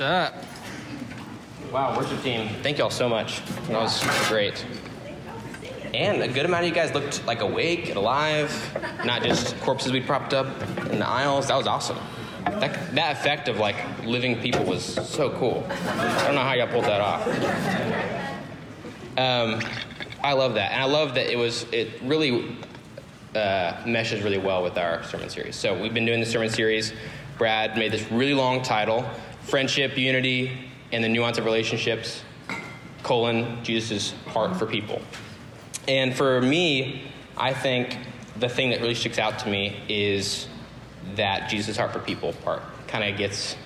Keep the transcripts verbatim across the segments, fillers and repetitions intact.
What's up? Wow, worship team. Thank y'all so much. That was great. And a good amount of you guys looked like awake and alive, not just corpses we propped up in the aisles. That was awesome. That that effect of like living people was so cool. I don't know how y'all pulled that off. Um, I love that, and I love that it was it really uh, meshes really well with our sermon series. So we've been doing the sermon series. Brad made this really long title: Friendship, Unity, and the Nuance of Relationships, colon, Jesus' Heart for People. And for me, I think the thing that really sticks out to me is that Jesus' Heart for People part kind of gets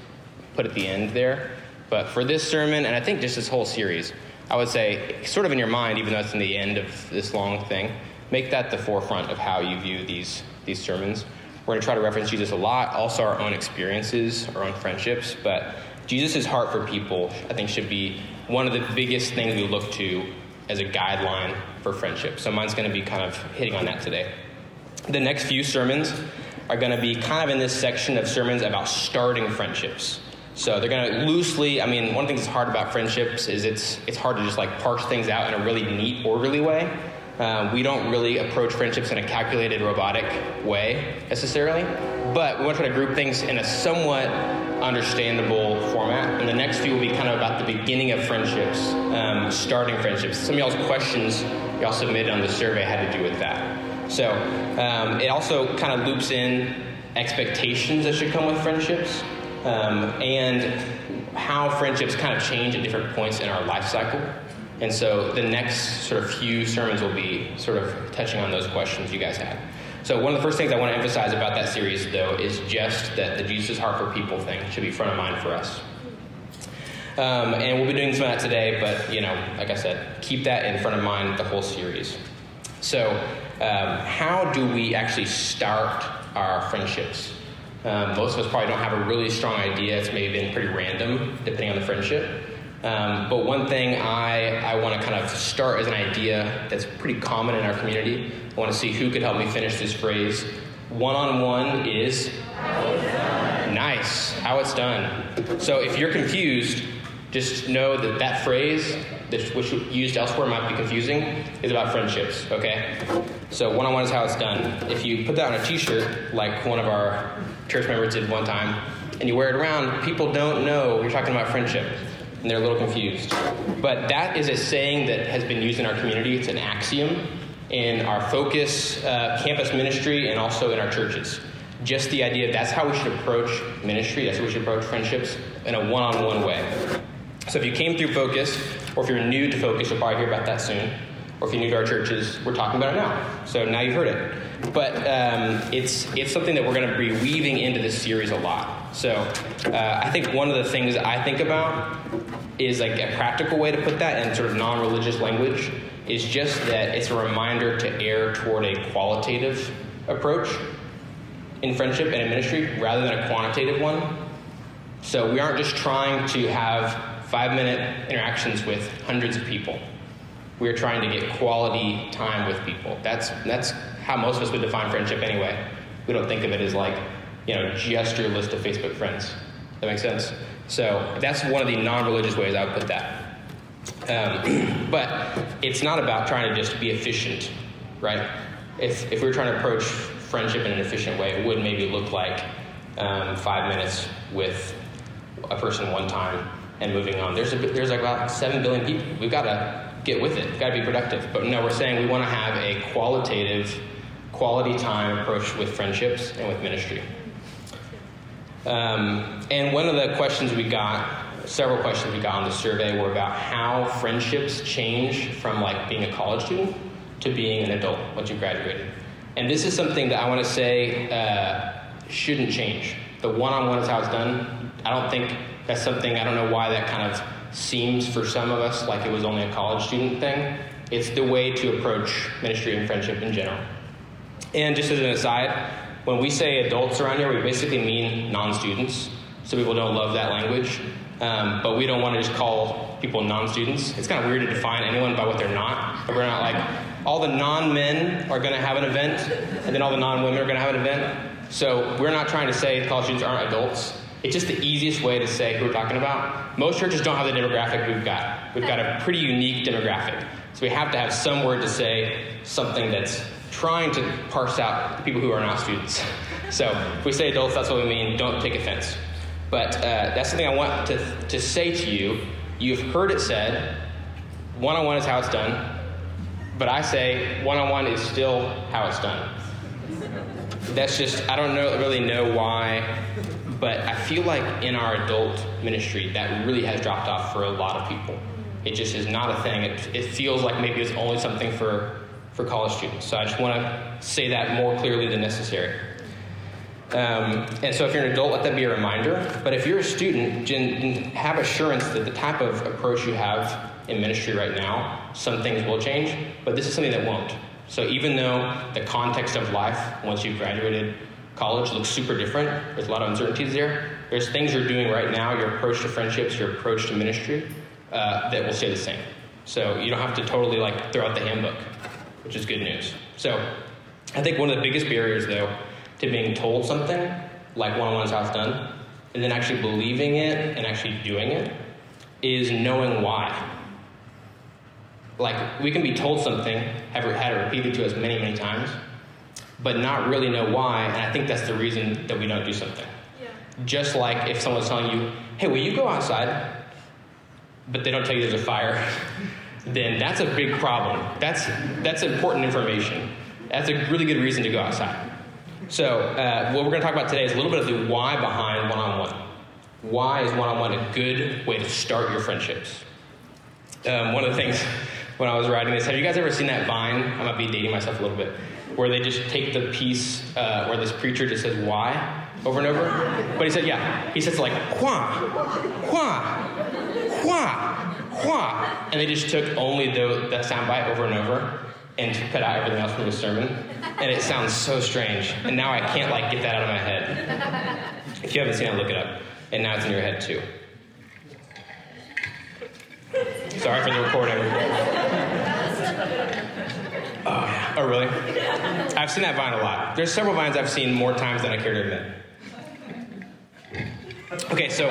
put at the end there. But for this sermon, and I think just this whole series, I would say, sort of in your mind, even though it's in the end of this long thing, make that the forefront of how you view these, these sermons. We're going to try to reference Jesus a lot, also our own experiences, our own friendships, but Jesus' heart for people, I think, should be one of the biggest things we look to as a guideline for friendship. So mine's going to be kind of hitting on that today. The next few sermons are going to be kind of in this section of sermons about starting friendships. So they're going to loosely, I mean, one of the things that's hard about friendships is it's it's hard to just like parse things out in a really neat, orderly way. Uh, we don't really approach friendships in a calculated, robotic way necessarily, but we want to try to group things in a somewhat understandable format. And the next few will be kind of about the beginning of friendships, um, starting friendships. Some of y'all's questions y'all submitted on the survey had to do with that. So um, it also kind of loops in expectations that should come with friendships um, and how friendships kind of change at different points in our life cycle. And so the next sort of few sermons will be sort of touching on those questions you guys had. So one of the first things I want to emphasize about that series, though, is just that the Jesus Heart for People thing should be front of mind for us. Um, and we'll be doing some of that today, but, you know, like I said, keep that in front of mind the whole series. So um, how do we actually start our friendships? Um, most of us probably don't have a really strong idea. It's maybe been pretty random, depending on the friendship. Um, but one thing I, I want to kind of start as an idea that's pretty common in our community. I want to see who could help me finish this phrase. One-on-one is how it's done. Nice. How it's done. So if you're confused, just know that that phrase, which used elsewhere might be confusing, is about friendships, okay? So one-on-one is how it's done. If you put that on a t-shirt, like one of our church members did one time, and you wear it around, people don't know you're talking about friendship. And they're a little confused. But that is a saying that has been used in our community. It's an axiom in our Focus uh, campus ministry and also in our churches. Just the idea that's how we should approach ministry, that's how we should approach friendships in a one-on-one way. So if you came through Focus, or if you're new to Focus, you'll probably hear about that soon. Or if you're new to our churches, we're talking about it now. So now you've heard it. But um, it's it's something that we're going to be weaving into this series a lot. So uh, I think one of the things I think about is like a practical way to put that in sort of non-religious language is just that it's a reminder to err toward a qualitative approach in friendship and in ministry rather than a quantitative one. So we aren't just trying to have five-minute interactions with hundreds of people. We are trying to get quality time with people. That's that's how most of us would define friendship anyway. We don't think of it as like, you know, just your list of Facebook friends. That makes sense? So that's one of the non-religious ways I would put that. Um, but it's not about trying to just be efficient, right? If if we were trying to approach friendship in an efficient way, it would maybe look like um, five minutes with a person one time and moving on. There's a, there's like about seven billion people. We've got to get with it. We've got to be productive. But no, we're saying we want to have a qualitative, quality time approach with friendships and with ministry. Um, and one of the questions we got, several questions we got on the survey were about how friendships change from like being a college student to being an adult once you graduated. And this is something that I want to say uh, shouldn't change. The one-on-one is how it's done. I don't think that's something, I don't know why that kind of seems for some of us like it was only a college student thing. It's the way to approach ministry and friendship in general. And just as an aside, when we say adults around here, we basically mean non-students. So people don't love that language. Um, but we don't want to just call people non-students. It's kind of weird to define anyone by what they're not. But we're not like, all the non-men are going to have an event, and then all the non-women are going to have an event. So we're not trying to say college students aren't adults. It's just the easiest way to say who we're talking about. Most churches don't have the demographic we've got. We've got a pretty unique demographic. So we have to have some word to say something that's trying to parse out the people who are not students. So if we say adults, that's what we mean. Don't take offense. But uh, that's something I want to, to say to you. You've heard it said, one-on-one is how it's done. But I say one-on-one is still how it's done. That's just, I don't know, really know why, but I feel like in our adult ministry, that really has dropped off for a lot of people. It just is not a thing. It, it feels like maybe it's only something for, for college students. So I just want to say that more clearly than necessary. Um, and so if you're an adult, let that be a reminder. But if you're a student, have assurance that the type of approach you have in ministry right now, some things will change, but this is something that won't. So even though the context of life, once you've graduated college, looks super different, there's a lot of uncertainties there, there's things you're doing right now, your approach to friendships, your approach to ministry, uh, that will stay the same. So you don't have to totally like throw out the handbook, which is good news. So I think one of the biggest barriers, though, to being told something, like one-on-one is how it's done, and then actually believing it and actually doing it, is knowing why. Like, we can be told something, have had it repeated to us many, many times, but not really know why, and I think that's the reason that we don't do something. Yeah. Just like if someone's telling you, hey, will you go outside? But they don't tell you there's a fire, then that's a big problem. That's that's important information. That's a really good reason to go outside. So uh, what we're going to talk about today is a little bit of the why behind one-on-one. Why is one-on-one a good way to start your friendships? Um, one of the things... when I was writing this, have you guys ever seen that Vine? I might be dating myself a little bit, where they just take the piece uh, where this preacher just says why over and over. But he said, yeah. He says like, why, why, why, why. And they just took only the, that soundbite over and over and cut out everything else from the sermon. And it sounds so strange. And now I can't like get that out of my head. If you haven't seen it, look it up. And now it's in your head too. Sorry for the recording. Oh, oh, really? I've seen that Vine a lot. There's several Vines I've seen more times than I care to admit. Okay, so...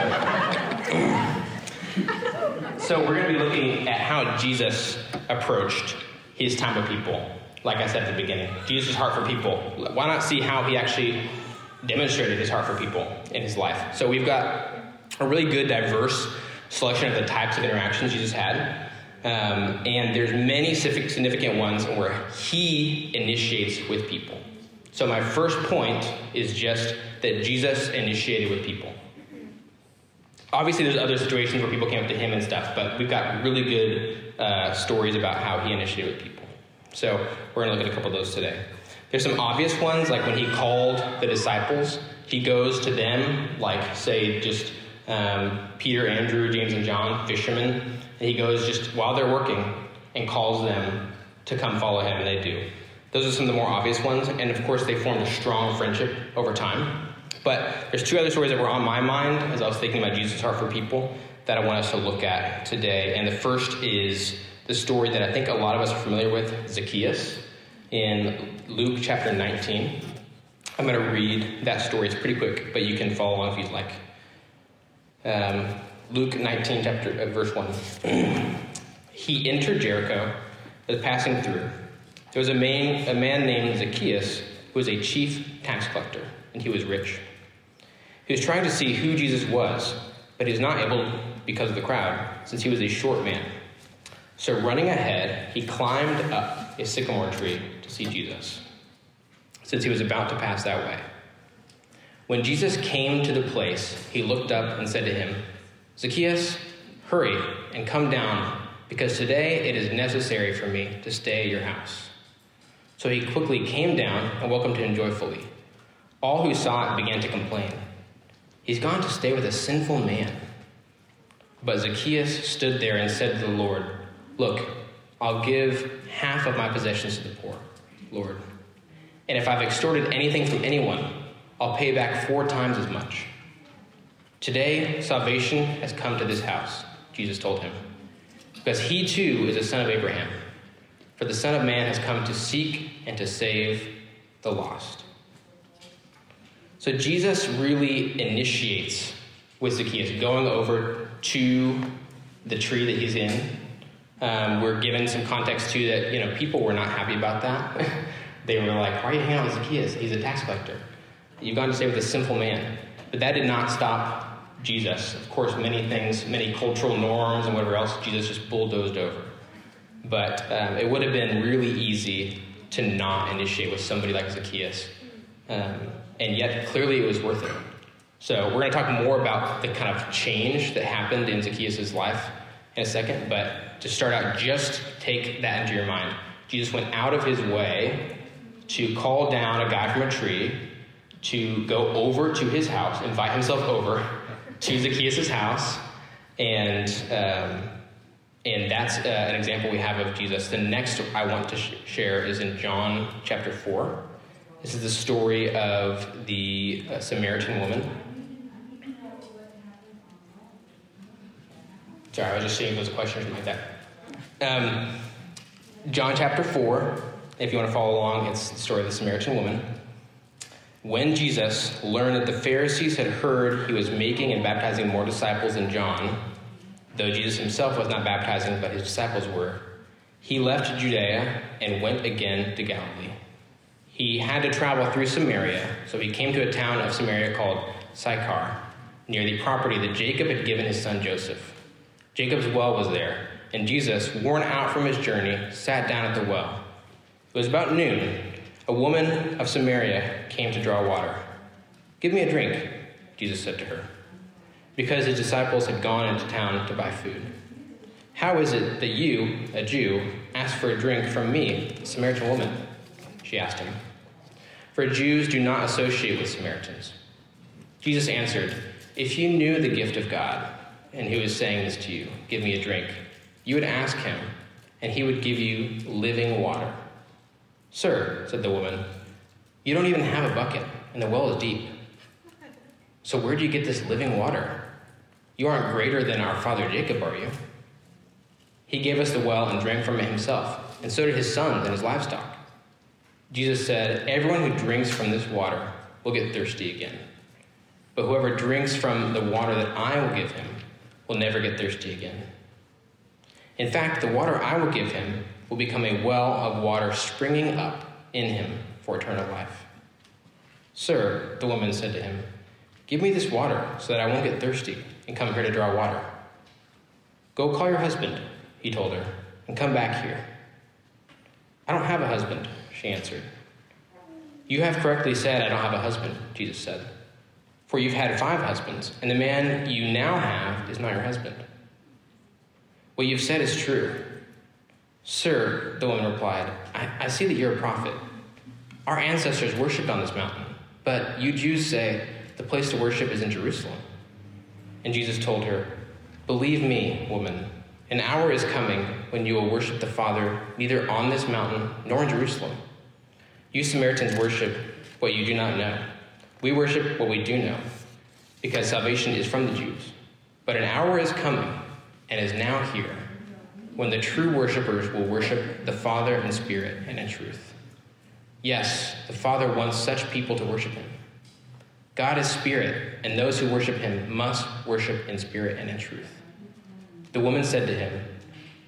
so we're going to be looking at how Jesus approached his time with people. Like I said at the beginning, Jesus' heart for people. Why not see how he actually demonstrated his heart for people in his life? So we've got a really good, diverse selection of the types of interactions Jesus had. Um, and there's many significant ones where he initiates with people. So my first point is just that Jesus initiated with people. Obviously, there's other situations where people came up to him and stuff, but we've got really good uh, stories about how he initiated with people. So we're going to look at a couple of those today. There's some obvious ones, like when he called the disciples, he goes to them, like, say, just... Um, Peter, Andrew, James, and John, fishermen. And he goes just while they're working and calls them to come follow him, and they do. Those are some of the more obvious ones, and of course they formed a strong friendship over time. But there's two other stories that were on my mind as I was thinking about Jesus' heart for people that I want us to look at today. And the first is the story that I think a lot of us are familiar with, Zacchaeus, in Luke chapter nineteen. I'm going to read that story. It's pretty quick, but you can follow along if you'd like. Um, Luke nineteen, chapter uh, verse one. He entered Jericho, was passing through. There was a man, a man named Zacchaeus, who was a chief tax collector, and he was rich. He was trying to see who Jesus was, but he was not able because of the crowd, since he was a short man. So running ahead, he climbed up a sycamore tree to see Jesus, since he was about to pass that way. When Jesus came to the place, he looked up and said to him, Zacchaeus, hurry and come down, because today it is necessary for me to stay at your house. So he quickly came down and welcomed him joyfully. All who saw it began to complain. He's gone to stay with a sinful man. But Zacchaeus stood there and said to the Lord, Look, I'll give half of my possessions to the poor, Lord. And if I've extorted anything from anyone, I'll pay back four times as much. Today, salvation has come to this house, Jesus told him, because he too is a son of Abraham. For the Son of Man has come to seek and to save the lost. So Jesus really initiates with Zacchaeus, going over to the tree that he's in. Um, we're given some context, too, that, you know, people were not happy about that. They were like, why are you hanging out with Zacchaeus? He's a tax collector. You've gone to stay with a sinful man. But that did not stop Jesus. Of course, many things, many cultural norms and whatever else, Jesus just bulldozed over. But um, it would have been really easy to not initiate with somebody like Zacchaeus. Um, and yet, clearly, it was worth it. So we're going to talk more about the kind of change that happened in Zacchaeus' life in a second. But to start out, just take that into your mind. Jesus went out of his way to call down a guy from a tree to go over to his house, invite himself over to Zacchaeus' house. And um, and that's uh, an example we have of Jesus. The next I want to sh- share is in John chapter four. This is the story of the uh, Samaritan woman. Sorry, I was just seeing those questions like that. Um, John chapter four, if you want to follow along, it's the story of the Samaritan woman. When Jesus learned that the Pharisees had heard he was making and baptizing more disciples than John, though Jesus himself was not baptizing, but his disciples were, he left Judea and went again to Galilee. He had to travel through Samaria, so he came to a town of Samaria called Sychar, near the property that Jacob had given his son Joseph. Jacob's well was there, and Jesus, worn out from his journey, sat down at the well. It was about noon. A woman of Samaria came to draw water. "Give me a drink," Jesus said to her, because his disciples had gone into town to buy food. "How is it that you, a Jew, ask for a drink from me, a Samaritan woman?" she asked him. "For Jews do not associate with Samaritans." Jesus answered, "If you knew the gift of God, and who is saying this to you, 'Give me a drink,' you would ask him, and he would give you living water." "Sir," said the woman, "you don't even have a bucket, and the well is deep. So where do you get this living water? You aren't greater than our father Jacob, are you? He gave us the well and drank from it himself, and so did his sons and his livestock." Jesus said, "Everyone who drinks from this water will get thirsty again. But whoever drinks from the water that I will give him will never get thirsty again. In fact, the water I will give him will become a well of water springing up in him for eternal life." "Sir," the woman said to him, "give me this water so that I won't get thirsty and come here to draw water." "Go call your husband," he told her, "and come back here." "I don't have a husband," she answered. "You have correctly said, 'I don't have a husband,'" Jesus said. "For you've had five husbands, and the man you now have is not your husband. What you've said is true." "Sir," the woman replied, I, I see that you're a prophet. Our ancestors worshipped on this mountain, but you Jews say the place to worship is in Jerusalem." And Jesus told her, "Believe me, woman, an hour is coming when you will worship the Father neither on this mountain nor in Jerusalem. You Samaritans worship what you do not know. We worship what we do know, because salvation is from the Jews. But an hour is coming, and is now here, when the true worshipers will worship the Father in spirit and in truth. Yes, the Father wants such people to worship him. God is spirit, and those who worship him must worship in spirit and in truth." The woman said to him,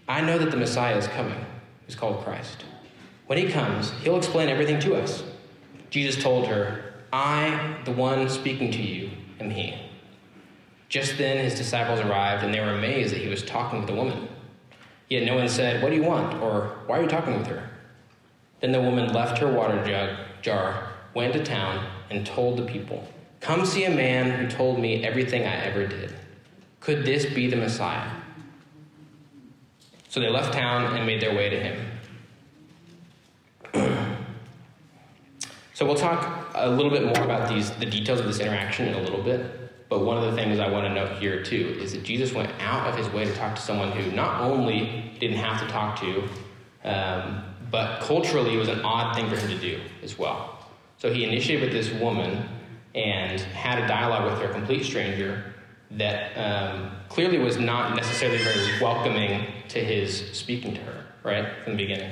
"I know that the Messiah is coming, who's called Christ. When he comes, he'll explain everything to us." Jesus told her, "I, the one speaking to you, am he." Just then his disciples arrived, and they were amazed that he was talking with a woman. Yet no one said, "What do you want?" or "Why are you talking with her?" Then the woman left her water jug, jar, went to town, and told the people, "Come see a man who told me everything I ever did. Could this be the Messiah?" So they left town and made their way to him. So we'll talk a little bit more about these, the details of this interaction in a little bit, but one of the things I want to note here too is that Jesus went out of his way to talk to someone who not only didn't have to talk to, um, but culturally it was an odd thing for him to do as well. So he initiated with this woman and had a dialogue with her, a complete stranger, that um, clearly was not necessarily very welcoming to his speaking to her, right, from the beginning.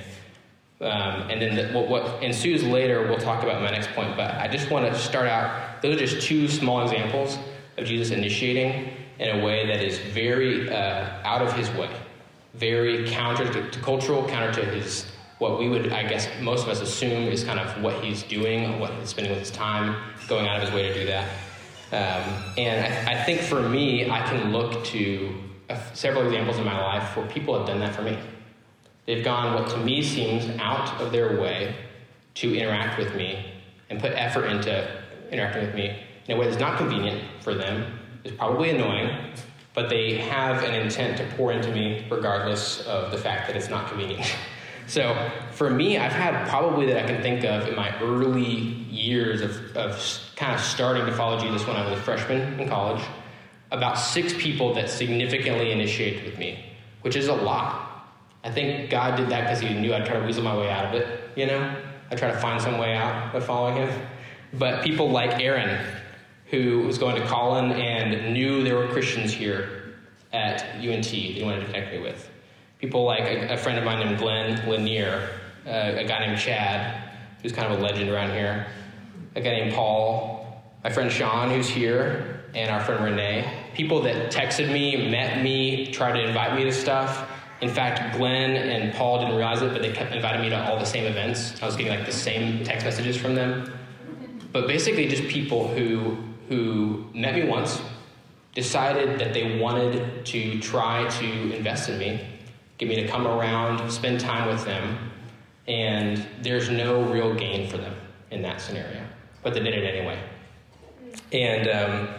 Um, and then the, what, what ensues later, we'll talk about in my next point, but I just want to start out, those are just two small examples of Jesus initiating in a way that is very uh, out of his way, very counter to, to cultural, counter to his what we would, I guess, most of us assume is kind of what he's doing, what he's spending with his time, going out of his way to do that. Um, and I, I think for me, I can look to several examples in my life where people have done that for me. They've gone what to me seems out of their way to interact with me and put effort into interacting with me in a way that's not convenient for them. It's probably annoying, but they have an intent to pour into me regardless of the fact that it's not convenient. So for me, I've had probably that I can think of in my early years of, of kind of starting to follow Jesus when I was a freshman in college, about six people that significantly initiated with me, which is a lot. I think God did that because he knew I'd try to weasel my way out of it, you know? I'd try to find some way out by following him. But people like Aaron, who was going to Collin and knew there were Christians here at U N T that he wanted to connect me with. People like a, a friend of mine named Glenn Lanier, uh, a guy named Chad, who's kind of a legend around here, a guy named Paul, my friend Sean, who's here, and our friend Renee. People that texted me, met me, tried to invite me to stuff. In fact, Glenn and Paul didn't realize it, but they kept inviting me to all the same events. I was getting like the same text messages from them. But basically just people who who met me once, decided that they wanted to try to invest in me, get me to come around, spend time with them, and there's no real gain for them in that scenario, but they did it anyway. And um,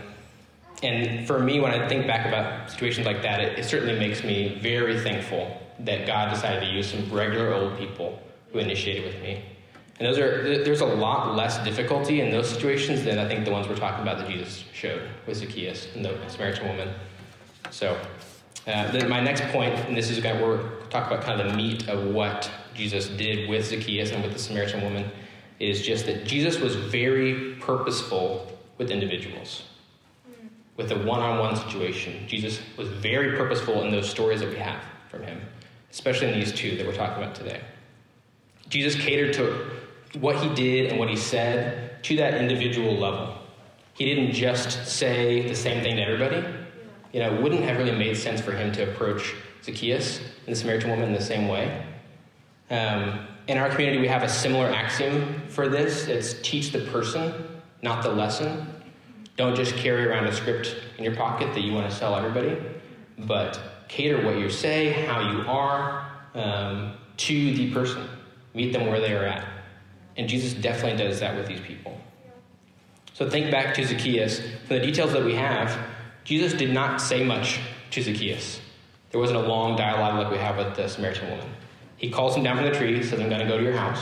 and for me, when I think back about situations like that, it, it certainly makes me very thankful that God decided to use some regular old people who initiated with me. And those are there's a lot less difficulty in those situations than I think the ones we're talking about that Jesus showed with Zacchaeus and the Samaritan woman. So. Uh, then my next point, and this is where we're talking about kind of the meat of what Jesus did with Zacchaeus and with the Samaritan woman, is just that Jesus was very purposeful with individuals, mm. with the one-on-one situation. Jesus was very purposeful in those stories that we have from him, especially in these two that we're talking about today. Jesus catered to what he did and what he said to that individual level. He didn't just say the same thing to everybody. You know, it wouldn't have really made sense for him to approach Zacchaeus and the Samaritan woman in the same way. Um, in our community, we have a similar axiom for this. It's teach the person, not the lesson. Don't just carry around a script in your pocket that you want to sell everybody, but cater what you say, how you are, um, to the person. Meet them where they are at. And Jesus definitely does that with these people. So think back to Zacchaeus. From the details that we have, Jesus did not say much to Zacchaeus. There wasn't a long dialogue like we have with the Samaritan woman. He calls him down from the tree, says, I'm going to go to your house.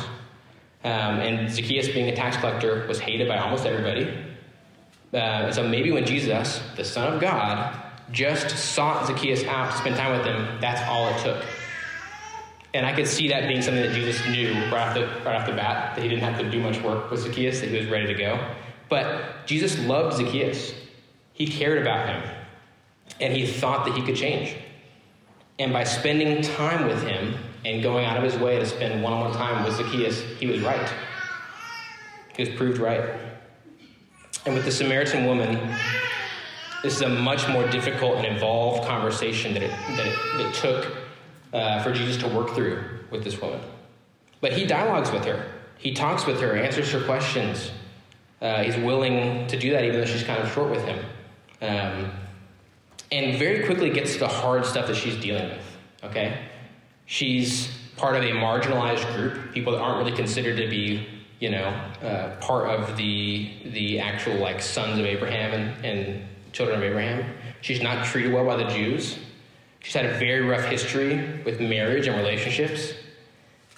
Um, and Zacchaeus, being a tax collector, was hated by almost everybody. Uh, and so maybe when Jesus, the Son of God, just sought Zacchaeus out to spend time with him, that's all it took. And I could see that being something that Jesus knew right off the, right off the bat, that he didn't have to do much work with Zacchaeus, that he was ready to go. But Jesus loved Zacchaeus. He cared about him, and he thought that he could change. And by spending time with him and going out of his way to spend one-on-one time with Zacchaeus, he was right. He was proved right. And with the Samaritan woman, this is a much more difficult and involved conversation that it, that it, that took uh, for Jesus to work through with this woman. But he dialogues with her. He talks with her, answers her questions. Uh, he's willing to do that even though she's kind of short with him. Um, and very quickly gets to the hard stuff that she's dealing with, okay? She's part of a marginalized group, people that aren't really considered to be, you know, uh, part of the the actual, like, sons of Abraham and, and children of Abraham. She's not treated well by the Jews. She's had a very rough history with marriage and relationships.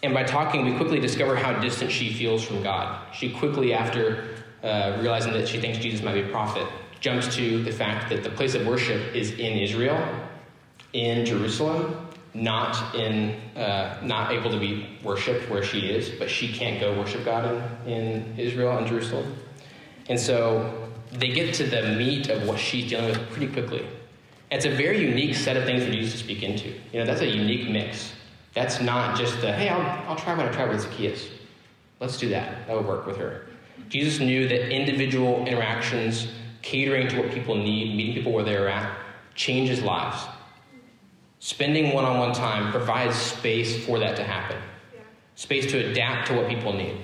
And by talking, we quickly discover how distant she feels from God. She quickly, after uh, realizing that she thinks Jesus might be a prophet, jumps to the fact that the place of worship is in Israel, in Jerusalem, not in, uh, not able to be worshipped where she is, but she can't go worship God in, in Israel and Jerusalem. And so they get to the meat of what she's dealing with pretty quickly. And it's a very unique set of things for Jesus to speak into. You know, that's a unique mix. That's not just the, hey, I'll, I'll try what I tried with Zacchaeus. Let's do that. That would work with her. Jesus knew that individual interactions catering to what people need, meeting people where they're at, changes lives. Spending one-on-one time provides space for that to happen. Yeah. Space to adapt to what people need.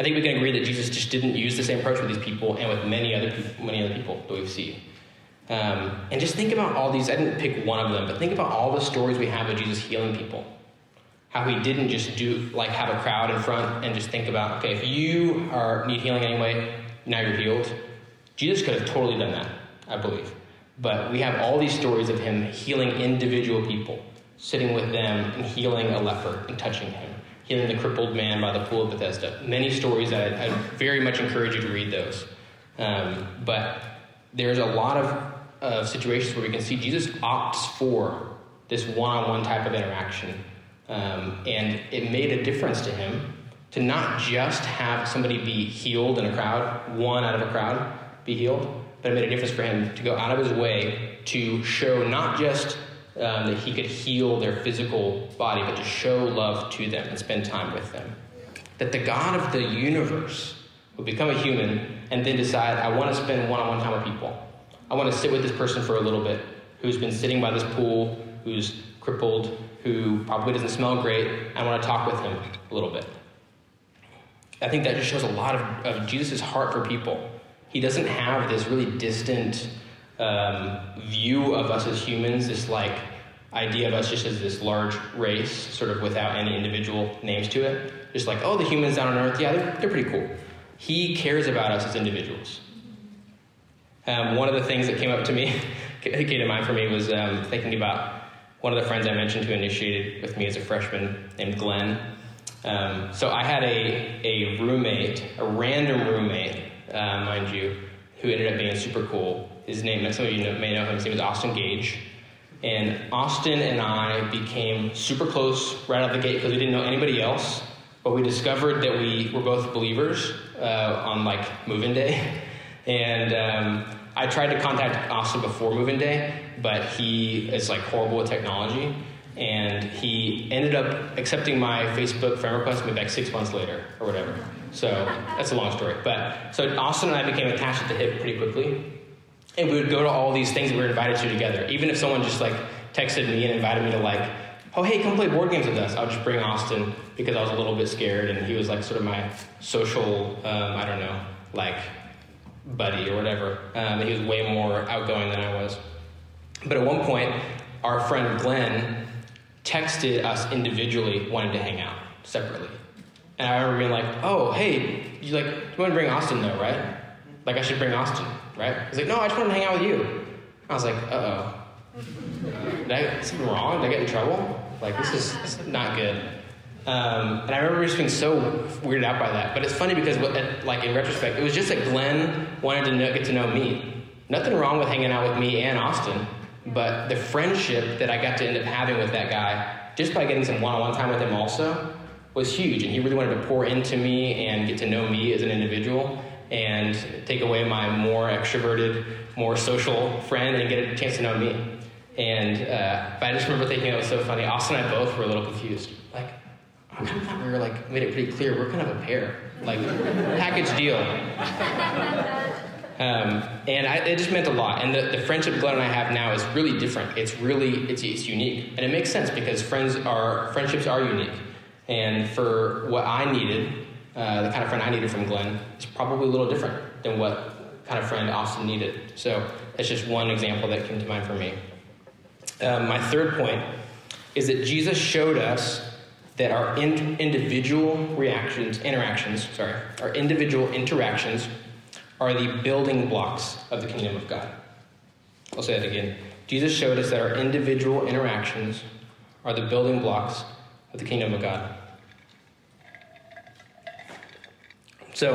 I think we can agree that Jesus just didn't use the same approach with these people and with many other people, many other people that we've seen. Um, and just think about all these. I didn't pick one of them, but think about all the stories we have of Jesus healing people. How he didn't just do, like, have a crowd in front and just think about, okay, if you are need healing anyway, now you're healed. Jesus could have totally done that, I believe. But we have all these stories of him healing individual people, sitting with them and healing a leper and touching him, healing the crippled man by the pool of Bethesda. Many stories that I, I very much encourage you to read those. Um, but there's a lot of, of situations where we can see Jesus opts for this one-on-one type of interaction. Um, and it made a difference to him to not just have somebody be healed in a crowd, one out of a crowd be healed, but it made a difference for him to go out of his way to show not just um, that he could heal their physical body, but to show love to them and spend time with them. That the God of the universe would become a human and then decide, I want to spend one-on-one time with people. I want to sit with this person for a little bit who's been sitting by this pool, who's crippled, who probably doesn't smell great. I want to talk with him a little bit. I think that just shows a lot of, of Jesus' heart for people. He doesn't have this really distant um, view of us as humans, this like idea of us just as this large race, sort of without any individual names to it. Just like, oh, the humans down on Earth, yeah, they're, they're pretty cool. He cares about us as individuals. Um, one of the things that came up to me, came to mind for me, was um, thinking about one of the friends I mentioned who initiated with me as a freshman named Glenn. Um, so I had a, a roommate, a random roommate, Uh, mind you, who ended up being super cool. His name, some of you know, may know him, his name is Austin Gage. And Austin and I became super close right out the gate because we didn't know anybody else, but we discovered that we were both believers uh, on like move-in day. And um, I tried to contact Austin before move-in day, but he is like horrible with technology. And he ended up accepting my Facebook friend request maybe like six months later or whatever. So that's a long story. But so Austin and I became attached at the hip pretty quickly. And we would go to all these things that we were invited to together. Even if someone just like texted me and invited me to like, oh, hey, come play board games with us. I would just bring Austin because I was a little bit scared. And he was like sort of my social, um, I don't know, like buddy or whatever. Um, he was way more outgoing than I was. But at one point, our friend Glenn texted us individually, wanted to hang out separately. And I remember being like, oh, hey, you like, you want to bring Austin though, right? Like, I should bring Austin, right? He's like, no, I just want to hang out with you. I was like, uh-oh. Did I get something wrong? Did I get in trouble? Like, this is, this is not good. Um, and I remember just being so weirded out by that. But it's funny because, like, in retrospect, it was just that Glenn wanted to know, get to know me. Nothing wrong with hanging out with me and Austin, but the friendship that I got to end up having with that guy, just by getting some one-on-one time with him also, was huge, and he really wanted to pour into me and get to know me as an individual and take away my more extroverted, more social friend and get a chance to know me. And uh, but I just remember thinking it was so funny. Austin and I both were a little confused. Like, I kind of thought we were like, made it pretty clear, we're kind of a pair. Like, package deal. Um, and I, it just meant a lot. And the, the friendship Glenn and I have now is really different. It's really, it's, it's unique. And it makes sense because friends are, friendships are unique. And for what I needed, uh, the kind of friend I needed from Glenn is probably a little different than what kind of friend Austin needed. So that's just one example that came to mind for me. Um, my third point is that Jesus showed us that our in- individual reactions, interactions, sorry, our individual interactions are the building blocks of the kingdom of God. I'll say that again. Jesus showed us that our individual interactions are the building blocks of the kingdom of God. So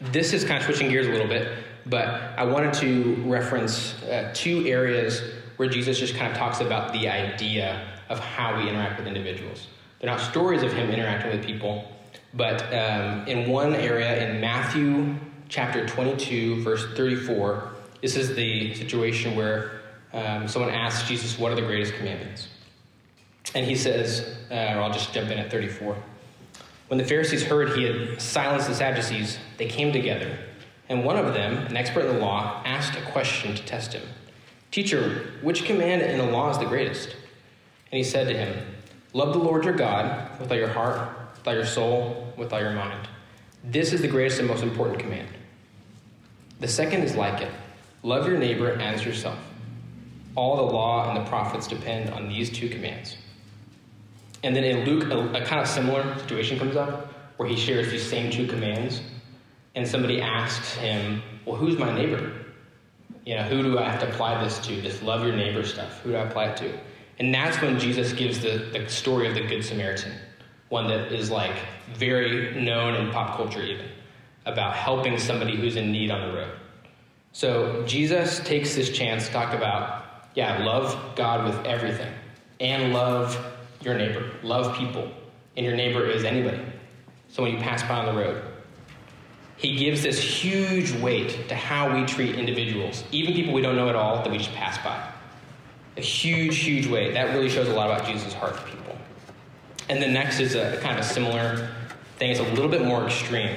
this is kind of switching gears a little bit, but I wanted to reference uh, two areas where Jesus just kind of talks about the idea of how we interact with individuals. They're not stories of him interacting with people, but um, in one area in Matthew chapter twenty-two, verse thirty-four, this is the situation where um, someone asks Jesus, what are the greatest commandments? And he says, uh, or I'll just jump in at thirty-four. When the Pharisees heard he had silenced the Sadducees, they came together, And one of them, an expert in the law, asked a question to test him. Teacher, which command in the law is the greatest? And he said to him, love the Lord your God with all your heart, with all your soul, with all your mind. This is the greatest and most important command. The second is like it. Love your neighbor as yourself. All the law and the prophets depend on these two commands. And then in Luke, a, a kind of similar situation comes up where he shares these same two commands. And somebody asks him, well, who's my neighbor? You know, who do I have to apply this to, this love your neighbor stuff? Who do I apply it to? And that's when Jesus gives the, the story of the Good Samaritan, one that is like very known in pop culture even, about helping somebody who's in need on the road. So Jesus takes this chance to talk about, yeah, love God with everything and love your neighbor, love people. And your neighbor is anybody. So when you pass by on the road, he gives this huge weight to how we treat individuals, even people we don't know at all that we just pass by. A huge, huge weight. That really shows a lot about Jesus' heart for people. And the next is a kind of a similar thing. It's a little bit more extreme.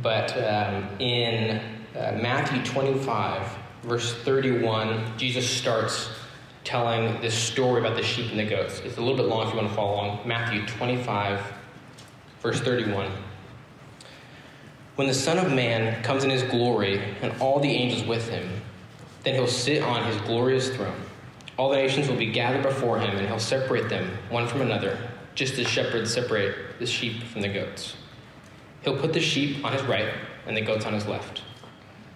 But um, in uh, Matthew twenty-five, verse thirty-one, Jesus starts telling this story about the sheep and the goats. It's a little bit long if you want to follow along. Matthew twenty-five, verse thirty-one. When the Son of Man comes in his glory and all the angels with him, then he'll sit on his glorious throne. All the nations will be gathered before him, and he'll separate them one from another, just as shepherds separate the sheep from the goats. He'll put the sheep on his right and the goats on his left.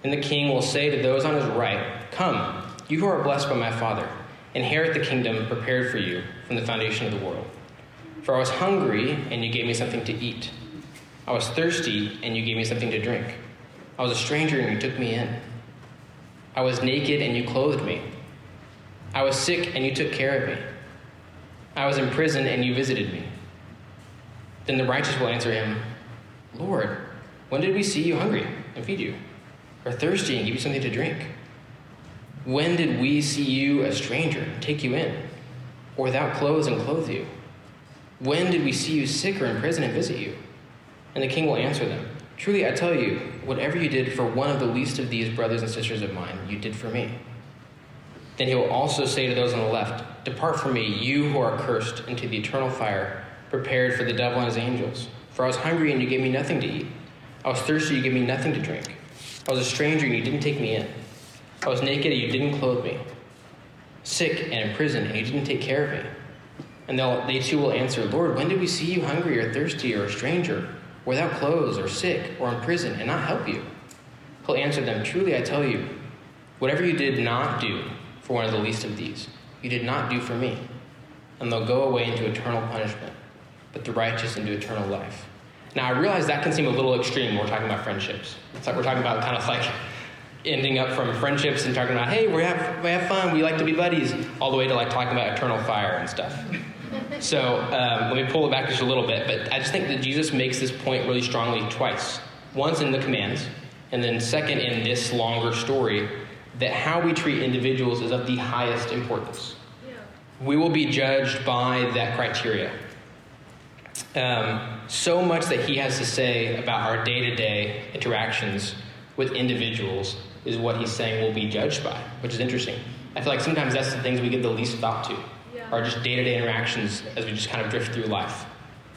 And the king will say to those on his right, come, you who are blessed by my Father, inherit the kingdom prepared for you from the foundation of the world. For I was hungry, and you gave me something to eat. I was thirsty, and you gave me something to drink. I was a stranger, and you took me in. I was naked, and you clothed me. I was sick, and you took care of me. I was in prison, and you visited me. Then the righteous will answer him, Lord, when did we see you hungry and feed you, or thirsty and give you something to drink? When did we see you a stranger and take you in, or without clothes and clothe you? When did we see you sick or in prison and visit you? And the king will answer them, truly I tell you, whatever you did for one of the least of these brothers and sisters of mine, you did for me. Then he will also say to those on the left, depart from me, you who are cursed, into the eternal fire, prepared for the devil and his angels. For I was hungry and you gave me nothing to eat. I was thirsty, you gave me nothing to drink. I was a stranger and you didn't take me in. I was naked and you didn't clothe me. Sick and in prison and you didn't take care of me. And they too will answer, Lord, when did we see you hungry or thirsty or a stranger, without clothes or sick or in prison and not help you? He'll answer them, truly I tell you, whatever you did not do for one of the least of these, you did not do for me. And they'll go away into eternal punishment, but the righteous into eternal life. Now, I realize that can seem a little extreme when we're talking about friendships. It's like we're talking about kind of like ending up from friendships and talking about, hey, we have, we have fun, we like to be buddies, all the way to like talking about eternal fire and stuff. So um, let me pull it back just a little bit, but I just think that Jesus makes this point really strongly twice. Once in the commands, and then second in this longer story, that how we treat individuals is of the highest importance. Yeah. We will be judged by that criteria. Um, so much that he has to say about our day-to-day interactions with individuals is what he's saying we'll be judged by, which is interesting. I feel like sometimes that's the things we give the least thought to, yeah. Our just day-to-day interactions as we just kind of drift through life.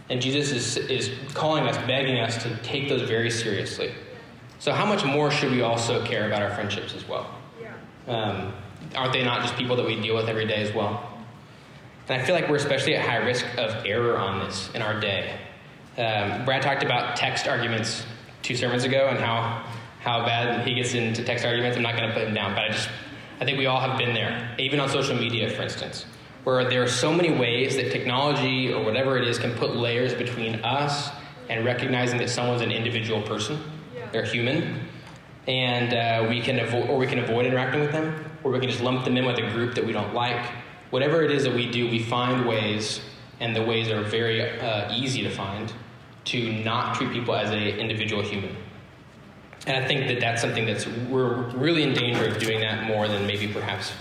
And Jesus is, is calling us, begging us to take those very seriously. So how much more should we also care about our friendships as well? Yeah. Um, aren't they not just people that we deal with every day as well? And I feel like we're especially at high risk of error on this in our day. Um, Brad talked about text arguments two sermons ago and how how bad he gets into text arguments. I'm not going to put him down, but I just I think we all have been there, even on social media, for instance, where there are so many ways that technology or whatever it is can put layers between us and recognizing that someone's an individual person, yeah. They're human, and uh, we can avo- or we can avoid interacting with them, or we can just lump them in with a group that we don't like. Whatever it is that we do, we find ways, and the ways are very uh, easy to find, to not treat people as an individual human. And I think that that's something that's, we're really in danger of doing that more than maybe perhaps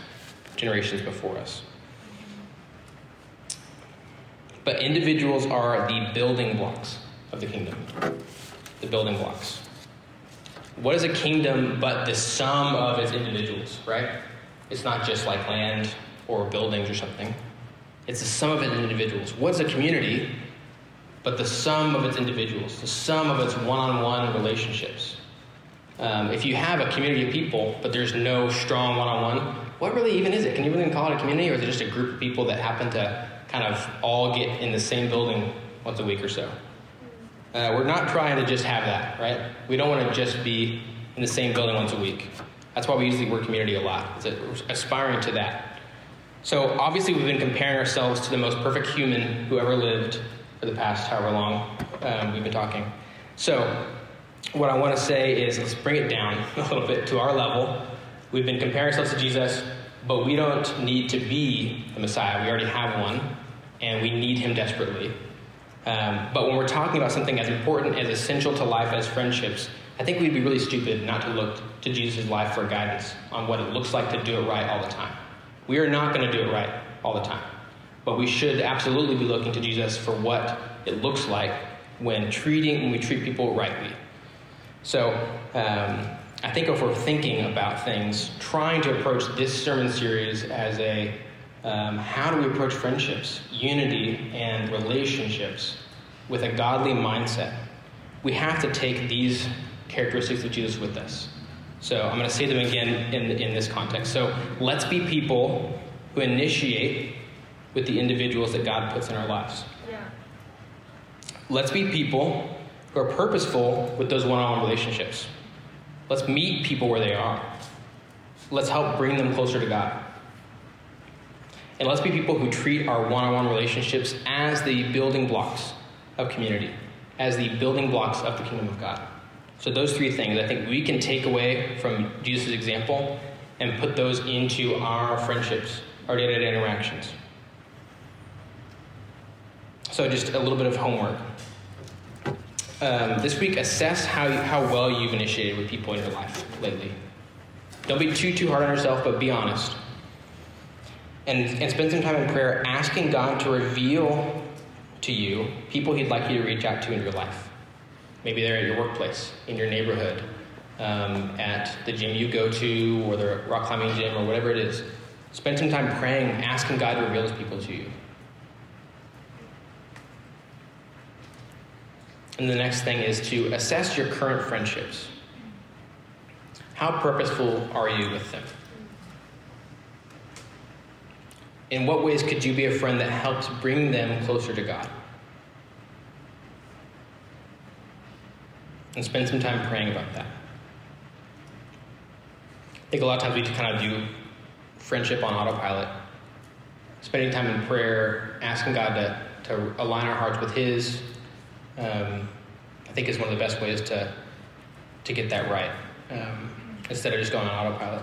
generations before us. But individuals are the building blocks of the kingdom. The building blocks. what is a kingdom but the sum of its individuals, right? It's not just like land or buildings or something. It's the sum of its individuals. What's a community but the sum of its individuals, the sum of its one-on-one relationships? Um, if you have a community of people, but there's no strong one-on-one, what really even is it? Can you really call it a community, or is it just a group of people that happen to kind of all get in the same building once a week or so? Uh, we're not trying to just have that, right? We don't want to just be in the same building once a week. That's why we use the word community a lot. It's aspiring to that. So obviously we've been comparing ourselves to the most perfect human who ever lived for the past however long um, we've been talking. So what I want to say is, let's bring it down a little bit to our level. We've been comparing ourselves to Jesus, but we don't need to be the Messiah. We already have one, and we need him desperately. Um, but when we're talking about something as important, as essential to life as friendships, I think we'd be really stupid not to look to Jesus' life for guidance on what it looks like to do it right all the time. We are not going to do it right all the time, but we should absolutely be looking to Jesus for what it looks like when treating, when we treat people rightly. So um, I think if we're thinking about things, trying to approach this sermon series as a Um, how do we approach friendships, unity, and relationships with a godly mindset? We have to take these characteristics of Jesus with us. So I'm going to say them again in, in this context. So let's be people who initiate with the individuals that God puts in our lives. Yeah. Let's be people who are purposeful with those one-on-one relationships. Let's meet people where they are. Let's help bring them closer to God. And let's be people who treat our one-on-one relationships as the building blocks of community, as the building blocks of the kingdom of God. So those three things I think we can take away from Jesus' example and put those into our friendships, our day-to-day interactions. So just a little bit of homework. Um, this week, assess how you, how well you've initiated with people in your life lately. Don't be too, too hard on yourself, but be honest. And, and spend some time in prayer asking God to reveal to you people he'd like you to reach out to in your life. Maybe they're at your workplace, in your neighborhood, um, at the gym you go to, or the rock climbing gym, or whatever it is. Spend some time praying, asking God to reveal those people to you. And the next thing is to assess your current friendships. How purposeful are you with them? In what ways could you be a friend that helps bring them closer to God? And spend some time praying about that. I think a lot of times we kind of do friendship on autopilot. Spending time in prayer, asking God to, to align our hearts with his, um, I think is one of the best ways to, to get that right. Um, instead of just going on autopilot.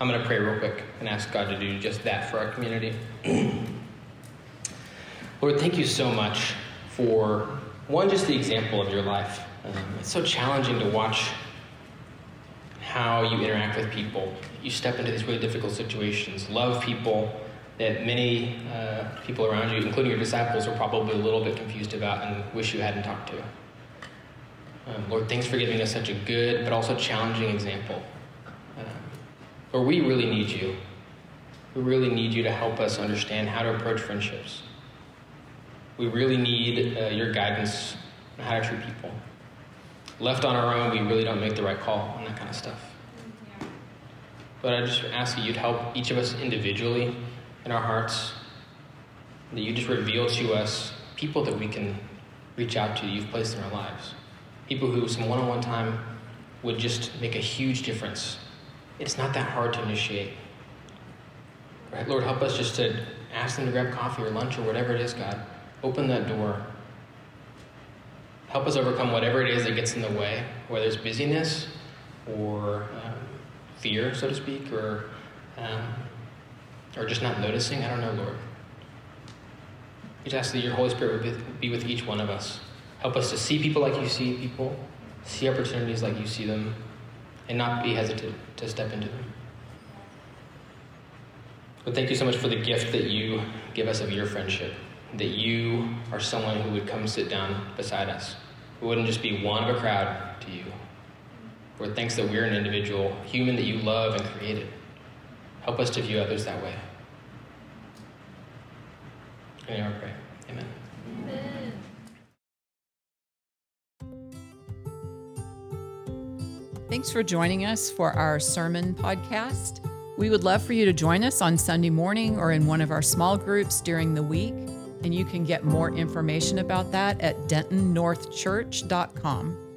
I'm going to pray real quick and ask God to do just that for our community. Lord, thank you so much for, one, just the example of your life. Um, it's so challenging to watch how you interact with people. You step into these really difficult situations, love people that many uh, people around you, including your disciples, are probably a little bit confused about and wish you hadn't talked to. Um, Lord, thanks for giving us such a good but also challenging example. Or we really need you. We really need you to help us understand how to approach friendships. We really need uh, your guidance on how to treat people. Left on our own, we really don't make the right call on that kind of stuff. Yeah. But I just ask that you'd help each of us individually in our hearts, that you just reveal to us people that we can reach out to, you've placed in our lives. People who some one-on-one time would just make a huge difference. It's not that hard to initiate. Right? Lord, help us just to ask them to grab coffee or lunch or whatever it is, God. Open that door. Help us overcome whatever it is that gets in the way, whether it's busyness or um, fear, so to speak, or, um, or just not noticing. I don't know, Lord. We just ask that your Holy Spirit would be with each one of us. Help us to see people like you see people, see opportunities like you see them, and not be hesitant to step into them. But thank you so much for the gift that you give us of your friendship, that you are someone who would come sit down beside us. We wouldn't just be one of a crowd to you, Lord, thanks that we're an individual human that you love and created. Help us to view others that way. And in our prayer, amen. Amen. Thanks for joining us for our sermon podcast. We would love for you to join us on Sunday morning or in one of our small groups during the week. And you can get more information about that at denton north church dot com.